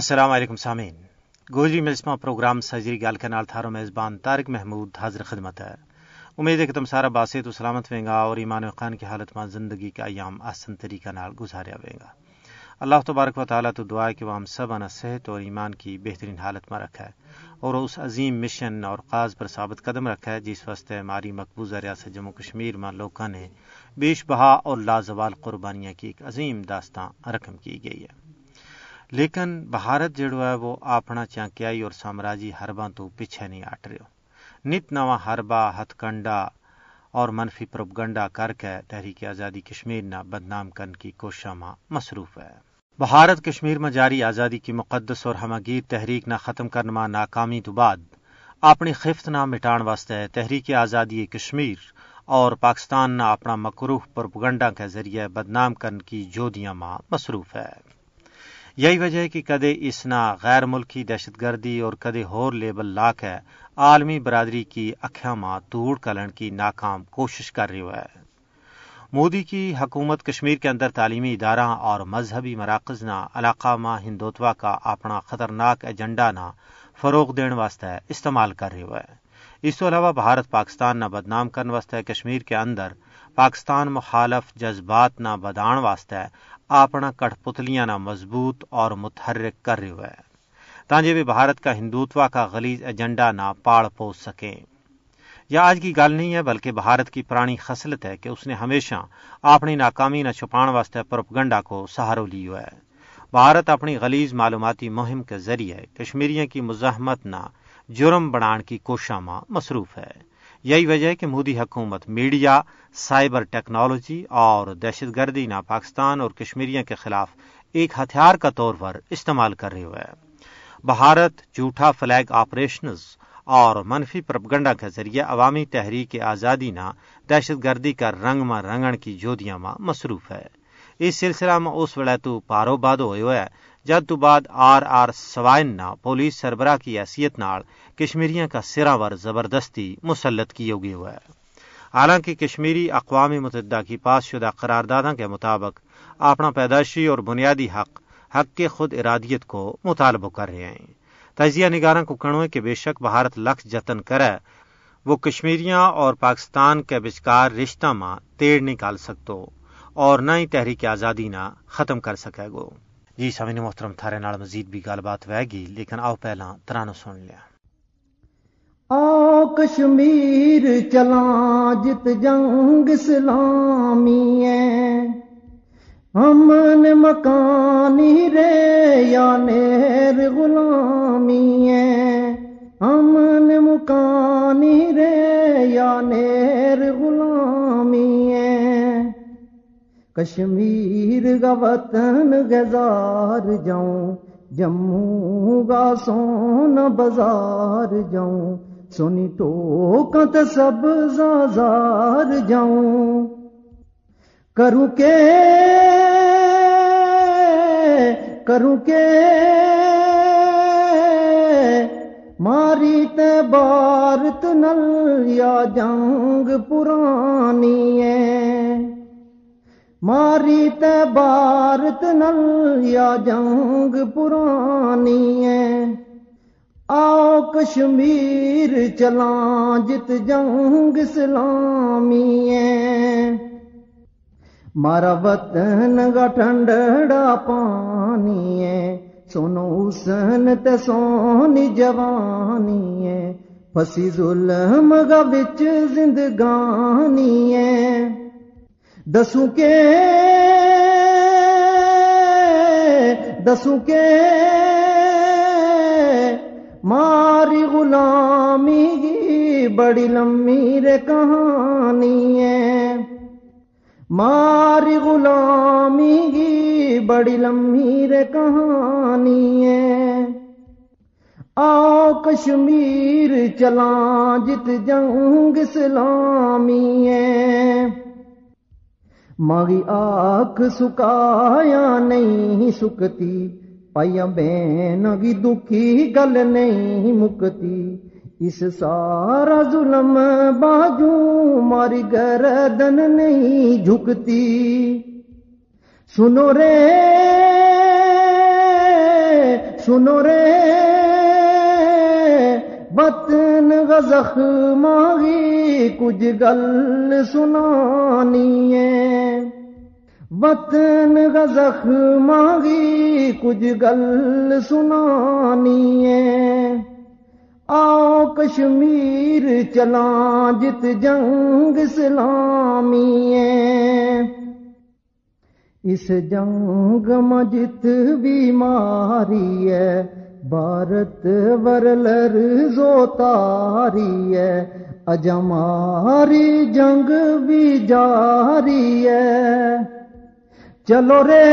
السلام علیکم سامعین، گوجری مجسمہ پروگرام سرجری گال کا نال تھارو میزبان طارق محمود حاضر خدمت ہے۔ امید ہے کہ تم سارا باسط و سلامت وینگا اور ایمان و قان کی حالت میں زندگی کا ایام آسن طریقہ نال گزاریا وینگا۔ اللہ تبارک و تعالیٰ تو دعا ہے کہ وہ ہم سب انا صحت اور ایمان کی بہترین حالت میں رکھا ہے اور اس عظیم مشن اور قاز پر ثابت قدم رکھا ہے جس واسطے ہماری مقبوضہ ریاست جموں کشمیر میں لوگوں نے بیش بہا اور لازوال قربانیاں کی ایک عظیم داستان رقم کی گئی ہے، لیکن بھارت جڑو ہے وہ اپنا چانکیائی اور سامراجی حرباں تو پیچھے نہیں ہٹ رہے ہو۔ نت نواں حربہ، ہتھ کنڈا اور منفی پروپگنڈا کر کے تحریک آزادی کشمیر نہ بدنام کرنے کی کوشش میں مصروف ہے۔ بھارت کشمیر میں جاری آزادی کی مقدس اور ہمگیر تحریک نہ ختم کرنے میں ناکامی تو بعد اپنی خفت نہ مٹان واسطے تحریک آزادی کشمیر اور پاکستان نہ اپنا مکروہ پروپگنڈا کے ذریعے بدنام کرنے کی جودیاں میں مصروف ہے۔ یہی وجہ ہے کہ کدے اسنا غیر ملکی دہشت گردی اور کدے ہور لیبل لا کے عالمی برادری کی اکھیاں ماں دھوڑ کلن کی ناکام کوشش کر رہی ہے۔ مودی کی حکومت کشمیر کے اندر تعلیمی ادارہ اور مذہبی مراکز نہ علاقہ ماں ہندوتوا کا اپنا خطرناک ایجنڈا نہ فروغ دین واسطے استعمال کر رہی ہے۔ اس کے علاوہ بھارت پاکستان نہ بدنام کرنے واسطے کشمیر کے اندر پاکستان مخالف جذبات نہ بدان واسطے اپنا کٹ پتلیاں نہ مضبوط اور متحرک کر رہی ہے تاکہ وہ بھارت کا ہندوتوا کا غلیظ ایجنڈا نہ پاڑ پوچھ سکیں۔ یہ آج کی گل نہیں ہے بلکہ بھارت کی پرانی خصلت ہے کہ اس نے ہمیشہ اپنی ناکامی نہ چھپان واسطے پروپگنڈا کو سہارو لی ہے۔ بھارت اپنی غلیظ معلوماتی مہم کے ذریعے کشمیریوں کی مزاحمت نہ جرم بنان کی کوشش میں مصروف ہے۔ یہی وجہ ہے کہ مودی حکومت میڈیا، سائبر ٹیکنالوجی اور دہشت گردی نہ پاکستان اور کشمیریوں کے خلاف ایک ہتھیار کا طور پر استعمال کر رہی ہے۔ بھارت جھوٹا فلیگ آپریشنز اور منفی پروپگنڈا کے ذریعے عوامی تحریک آزادی نہ دہشت گردی کا رنگ میں رنگن کی جودیاں میں مصروف ہے۔ اس سلسلہ میں اس ویلے تو پارو بادو ہوئے ہے جد تو بعد آر سوائن نہ پولیس سربراہ کی حیثیت نال کشمیریوں کا سراور زبردستی مسلط کی ہوگی ہوا ہے۔ حالانکہ کشمیری اقوام متحدہ کی پاس شدہ قراردادوں کے مطابق اپنا پیدائشی اور بنیادی حق کے خود ارادیت کو مطالبہ کر رہے ہیں۔ تجزیہ نگاراں کو کہنا ہے کہ بے شک بھارت لکھ جتن کرے وہ کشمیریاں اور پاکستان کے بچکار رشتہ ماں تیڑ نکال سکتو اور نہ ہی تحریک آزادی نہ ختم کر سکے گو۔ جی سامعین محترم، تھارے نال مزید بھی گل بات وے گی، لیکن آؤ پہلا ترانہ سن لیا۔ آ کشمیر چلاں جت جنگ اسلامی ہے، امن مکانی رے یا نیر غلامی ہے، امن مکانی رے یا نیر غلامی ہے، کشمیر کا وطن گزار جاؤں، جموں گا سونا بازار جاؤں، سونی ٹوکاں تے سب زازار جاؤں، کروں کے ماری تے بھارت نل یا جنگ پرانی ہے، ماری تے بھارت نل یا جنگ پرانی ہے، آؤ کشمیر چلاں جت جنگ اسلامی ہے، مارا وطن گا ٹھنڈڑا پانی ہے، سونو حسن تے سونی جوانی ہے، پھسی ظلم گا وچ زندگانی ہے، دسوں کے ماری غلامی کی بڑی لمبی رے کہانی ہے، ماری غلامی کی بڑی لمبی رے کہانی ہے، آؤ کشمیر چلاں جت جنگ اسلامی ہے، ماری آنکھ سکایا نہیں سکتی، پایا بین کی دکھی گل نہیں مکتی، اس سارا ظلم باجو ماری گردن نہیں جھکتی، سنو رے سنو رے وطن غزخ ماغی کچھ گل سنانی ہے، وطن غزخ ماغی کچھ گل سنانی ہے۔ آؤ کشمیر چلاں جت جنگ اسلامی ہے، اس جنگ میں جت بیماری ہے، بھارت ورلر زوتاری ہے، اجماری جنگ بھی جاری ہے۔ چلو رے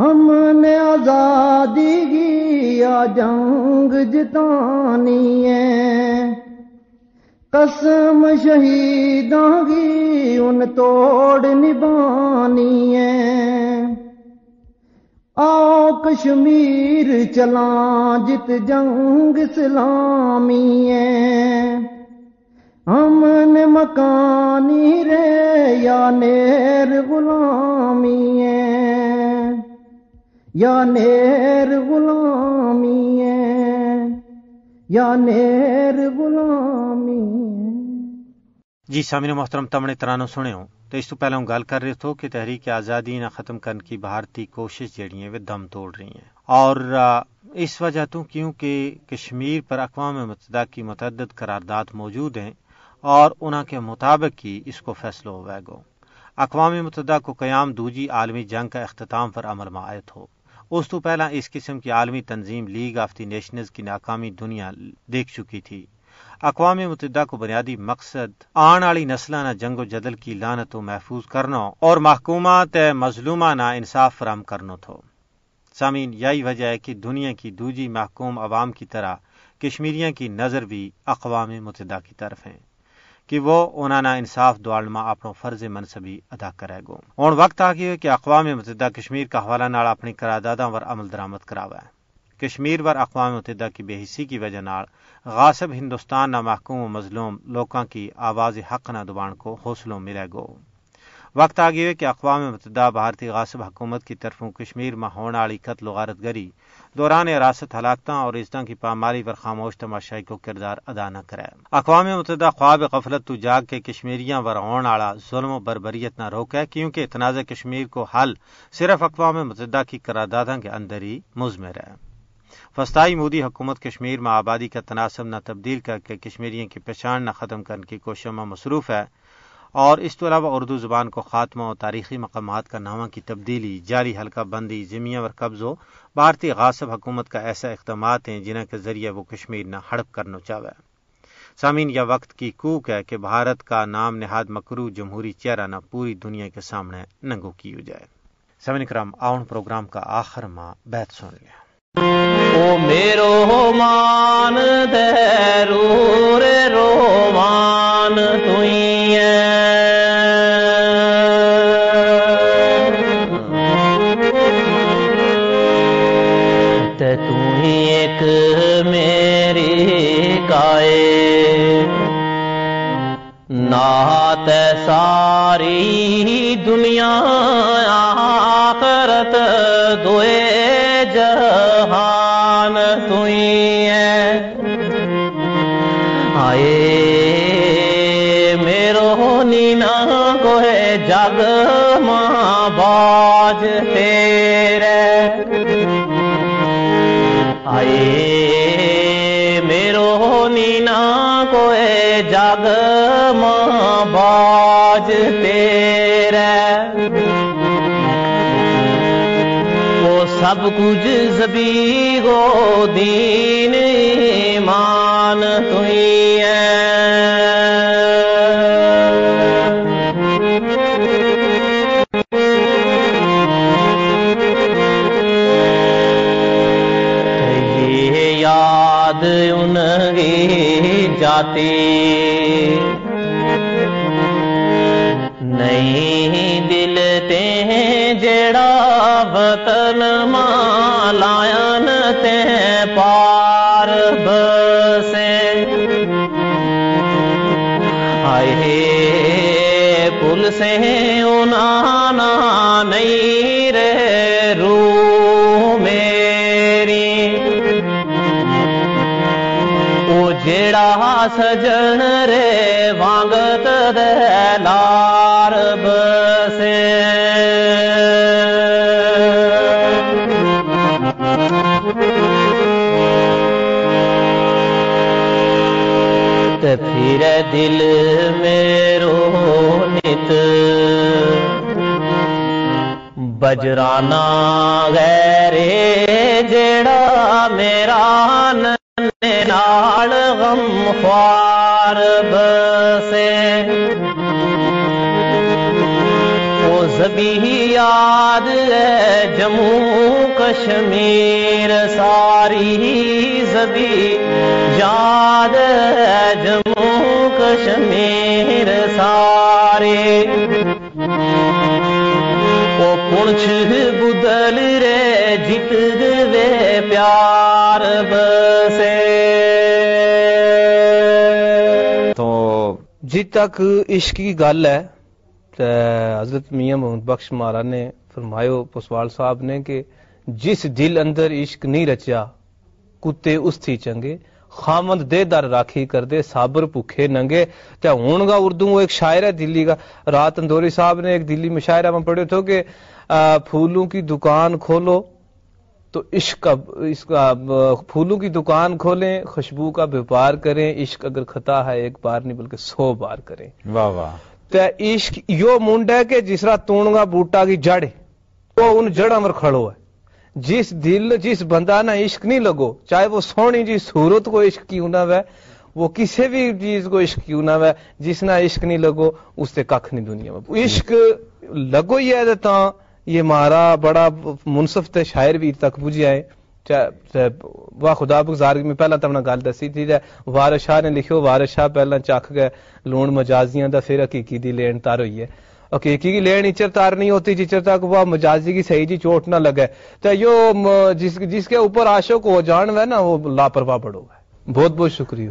ہم نے آزادی کی آ جنگ جتانی ہے، قسم شہیداں کی ان توڑ نبھانی ہے۔ آؤ کشمیر چلاں جت جنگ اسلامی ہے، ہم نے مکانی رے یا نیر غلامی ہے، یا نیر غلامی ہے، یا نیر غلامی ہے۔ جی سامعین محترم، تمنے ترانو سنے ہو تو اس تو پہلے ہم گل کر رہے تھے کہ تحریک آزادی نہ ختم کرن کی بھارتی کوشش جڑی ہیں وہ دم توڑ رہی ہیں، اور اس وجہ تو کیونکہ کشمیر پر اقوام متحدہ کی متعدد قرارداد موجود ہیں اور انہاں کے مطابق ہی اس کو فیصلہ ہوا گو۔ اقوام متحدہ کو قیام دوجی عالمی جنگ کا اختتام پر عمل معائد ہو، اس تو پہلا اس قسم کی عالمی تنظیم لیگ آف دی نیشنز کی ناکامی دنیا دیکھ چکی تھی۔ اقوام متحدہ کو بنیادی مقصد آن والی نسلاں نہ جنگ و جدل کی لانت و محفوظ کرنا اور محکومہ تے مظلومہ نہ انصاف فراہم کرنا تھو۔ سامعین، یہی وجہ ہے کہ دنیا کی دوجی محکوم عوام کی طرح کشمیریوں کی نظر بھی اقوام متحدہ کی طرف ہیں کہ وہ انہاں نہ انصاف دوالما اپنا فرض منصبی ادا کرے گو۔ ہن وقت آ گیا کہ اقوام متحدہ کشمیر کا حوالہ نال اپنی قرارداداں ور عمل درآمد کراوا ہے۔ کشمیر پر اقوام متحدہ کی بے حسی کی وجہ نال غاصب ہندوستان نہ محکوم و مظلوم لوکاں کی آواز حق نہ دبان کو حوصلوں ملے گو۔ وقت آ گیا کہ اقوام متحدہ بھارتی غاصب حکومت کی طرفوں کشمیر میں ہونے والی قتل و غارت گری، دوران حراست، ہلاکتاں اور عزتاں کی پامالی پر خاموش تماشائی کو کردار ادا نہ کرے۔ اقوام متحدہ خواب غفلت تو جاگ کے کشمیریاں پر ہونے والا ظلم و بربریت نہ روکے، کیونکہ تنازع کشمیر کو حل صرف اقوام متحدہ کی قرارداداں کے اندر ہی مضمر ہے۔ فسطائی مودی حکومت کشمیر میں آبادی کا تناسب نہ تبدیل کر کے کشمیریوں کی پہچان نہ ختم کرنے کی کوشش میں مصروف ہے، اور اس کے علاوہ اردو زبان کو خاتمہ اور تاریخی مقامات کا نامہ کی تبدیلی، جاری حلقہ بندی، زمینی اور قبضوں بھارتی غاصب حکومت کا ایسا اقدامات ہیں جنہوں کے ذریعے وہ کشمیر نہ ہڑپ کرنا چاہے۔ سامعین، یہ وقت کی کوک ہے کہ بھارت کا نام نہاد مکرو جمہوری چہرہ نہ پوری دنیا کے سامنے ننگو کی ہو جائے۔ سامعین کرام، آن پروگرام کا آخر ماں بیت سن لیا۔ او میرو مان دے رور رومان توئی ہے، تے توئی ایک میری کائے نات ساری دنیا آخرت دوئے جہاں توئی ہے۔ آئے میرو نینا کو ہے جگ ماں باج تیرے، آئے میرو نینا کو ہے جگ ماں باج تیرے، سب کچھ زبی گو دین ایمان توئی ہے۔ یہ یاد ان کی جاتی نہیں دل تے جڑا وطن مالائن تے پار بسے، آئے پل سے انانا نہیں رہے روح میری، او جڑا سجن رے وانگت دے لار بسے، تے پھر دل میں رو نت بجرانا غیرے جڑا میرا نال غم خوار بسے، او زبی یاد ہے جموں کشمیر ساری، زبی یاد ہے جموں کشمیر ساری، او پنچھ بدل رے جت دے پیار بسے۔ تو جی تک عشق کی گل ہے تے حضرت میاں محمد بخش مہاراج نے فرمایو پسوال صاحب نے کہ جس دل اندر عشق نہیں رچیا کتے اس تھی چنگے، خامند دے در راکھی کر دے صابر بھوکھے ننگے۔ تے ہون گا اردو وہ ایک شاعر ہے دلی کا، رات اندوری صاحب نے ایک دلی میں شاعرہ میں پڑھے تھے کہ پھولوں کی دکان کھولو تو عشق کا، پھولوں کی دکان کھولیں خوشبو کا بیپار کریں، عشق اگر خطا ہے ایک بار نہیں بلکہ 100 بار کریں۔ واہ واہ، تے عشق یو منڈ ہے کہ جس طرح تونگا بوٹا کی جڑ وہ ان جڑ امر کھڑو ہے، جس دل جس بندہ نہ عشق نہیں لگو چاہے وہ سونی جی صورت کو عشق کیوں نہ ہوئے، وہ کسی بھی چیز کو عشق کیوں نہ ہوئے، جس نہ عشق نہیں لگو اس سے ککھ نہیں دنیا میں۔ عشق لگو ہی ہے تو یہ مارا بڑا منصف تے شاعر بھی تک بجے آئے واہ خدا بگزارگی میں پہلا تمنا گل دسی تھی جائے وار شاہ نے لکھو، وار شاہ پہلا چاک گئے لون مجازیاں دا پھر حقیقی دی لین تار ہوئی ہے، حقیقی کی لین اچر تار نہیں ہوتی جچر تک وہ مجازی کی صحیح جی چوٹ نہ لگے، تو یہ جس کے اوپر عاشق ہو جان ہوئے نا وہ لاپرواہ بڑو ہے۔ بہت بہت شکریہ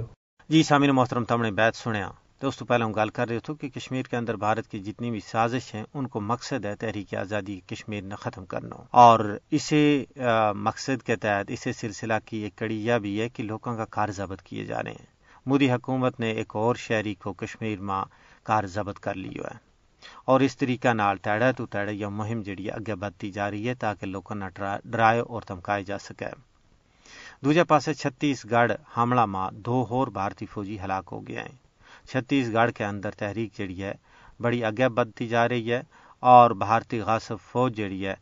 جی۔ سامعین محترم تم نے بیت سنیا تو اس تو پہلے ہم گال کر رہے تھے کہ کشمیر کے اندر بھارت کی جتنی بھی سازش ہیں ان کو مقصد ہے تحریک آزادی کشمیر نہ ختم کرنا، اور اسے مقصد کے تحت اسے سلسلہ کی ایک کڑی یہ بھی ہے کہ لوگوں کا کار ضبط کیے جا رہے ہیں۔ مودی حکومت نے ایک اور شہری کو کشمیر ماں کار ضبط کر لی ہے اور اس طریقہ نال تیڑا تو تیڑا یہ مہم جڑی اگے بڑھتی جا رہی ہے تاکہ لوگوں نہ ڈرائے اور دھمکائے جا سکے۔ دوجے پاسے چھتیس گڑھ حملہ ماں 2 ہور بھارتی فوجی ہلاک ہو گئے ہیں۔ چھتیس گڑھ کے اندر تحریک جڑی ہے بڑی اگے بڑھتی جا رہی ہے اور بھارتی غاصب فوج جڑی ہے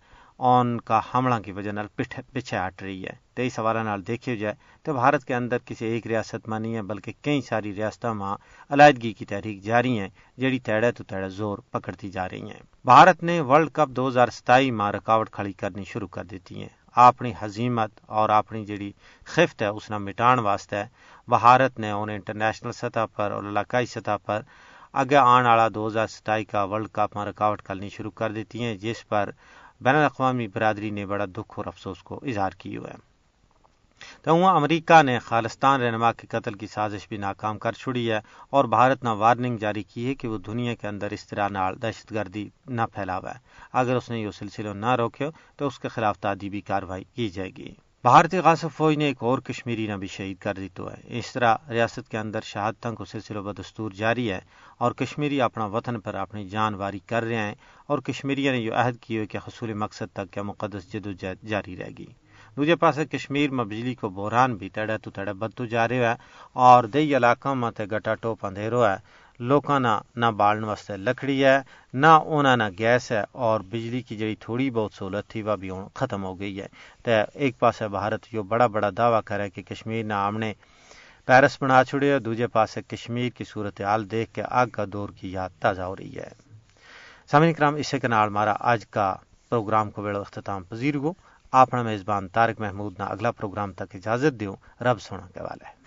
ان کا حملہ کی وجہ نال پیچھے ہٹ رہی ہے۔ تو اس حوالے نال دیکھے جائے تو بھارت کے اندر کسی ایک ریاست میں نہیں ہے بلکہ کئی ساری ریاستوں میں علیحدگی کی تحریک جاری ہیں جڑی تیڑے تو تیڑے زور پکڑتی جا رہی ہیں۔ بھارت نے ورلڈ کپ 2027 میں رکاوٹ کھڑی کرنی شروع کر دیتی ہے۔ اپنی حزیمت اور اپنی جڑی خفت ہے اس نے مٹان واسطے بھارت نے انہیں انٹرنیشنل سطح پر اور علاقائی سطح پر اگے آن والا 2027 کا ورلڈ کپ میں رکاوٹ کرنی شروع کر دیتی ہیں، جس پر بین الاقوامی برادری نے بڑا دکھ اور افسوس کو اظہار کی ہوا ہے۔ تو وہاں امریکہ نے خالستان رہنما کے قتل کی سازش بھی ناکام کر چھڑی ہے اور بھارت نے وارننگ جاری کی ہے کہ وہ دنیا کے اندر اس طرح نال دہشت گردی نہ پھیلاوا ہے، اگر اس نے یہ سلسلہ نہ روکے تو اس کے خلاف تعدیبی کارروائی کی جائے گی۔ بھارتی غاصب فوج نے ایک اور کشمیری نہ بھی شہید کر دیتا ہے۔ اس طرح ریاست کے اندر شہادتوں کو سلسلہ بدستور جاری ہے اور کشمیری اپنا وطن پر اپنی جان واری کر رہے ہیں، اور کشمیریوں نے یہ عہد کی ہے کہ حصول مقصد تک کیا مقدس جدوجہد جاری رہے گی۔ دوجے پاسے کشمیر میں بجلی کو بحران بھی تڑے تو تڑے بدھو جا رہے ہے اور دئی علاقوں میں تے گٹا ٹوپ اندھیرو ہے، لوگوں نہ بالن واسطے لکڑی ہے نہ انہاں نہ گیس ہے، اور بجلی کی جڑی تھوڑی بہت سہولت تھی وہ بھی ختم ہو گئی ہے۔ تے ایک پاسے بھارت یہ بڑا بڑا دعویٰ کرے کہ کشمیر نہ ہم نے پیرس بنا چھڑے ہے، دوجے پاسے کشمیر کی صورتحال دیکھ کے آگ کا دور کی یاد تازہ ہو رہی ہے۔ سامعین کرام، اسے کے نال ہمارا آج کا پروگرام کو ویڑو اختتام پذیر گو۔ اپنا میزبان طارق محمود نہ اگلا پروگرام تک اجازت دیو، رب سونا کے والے۔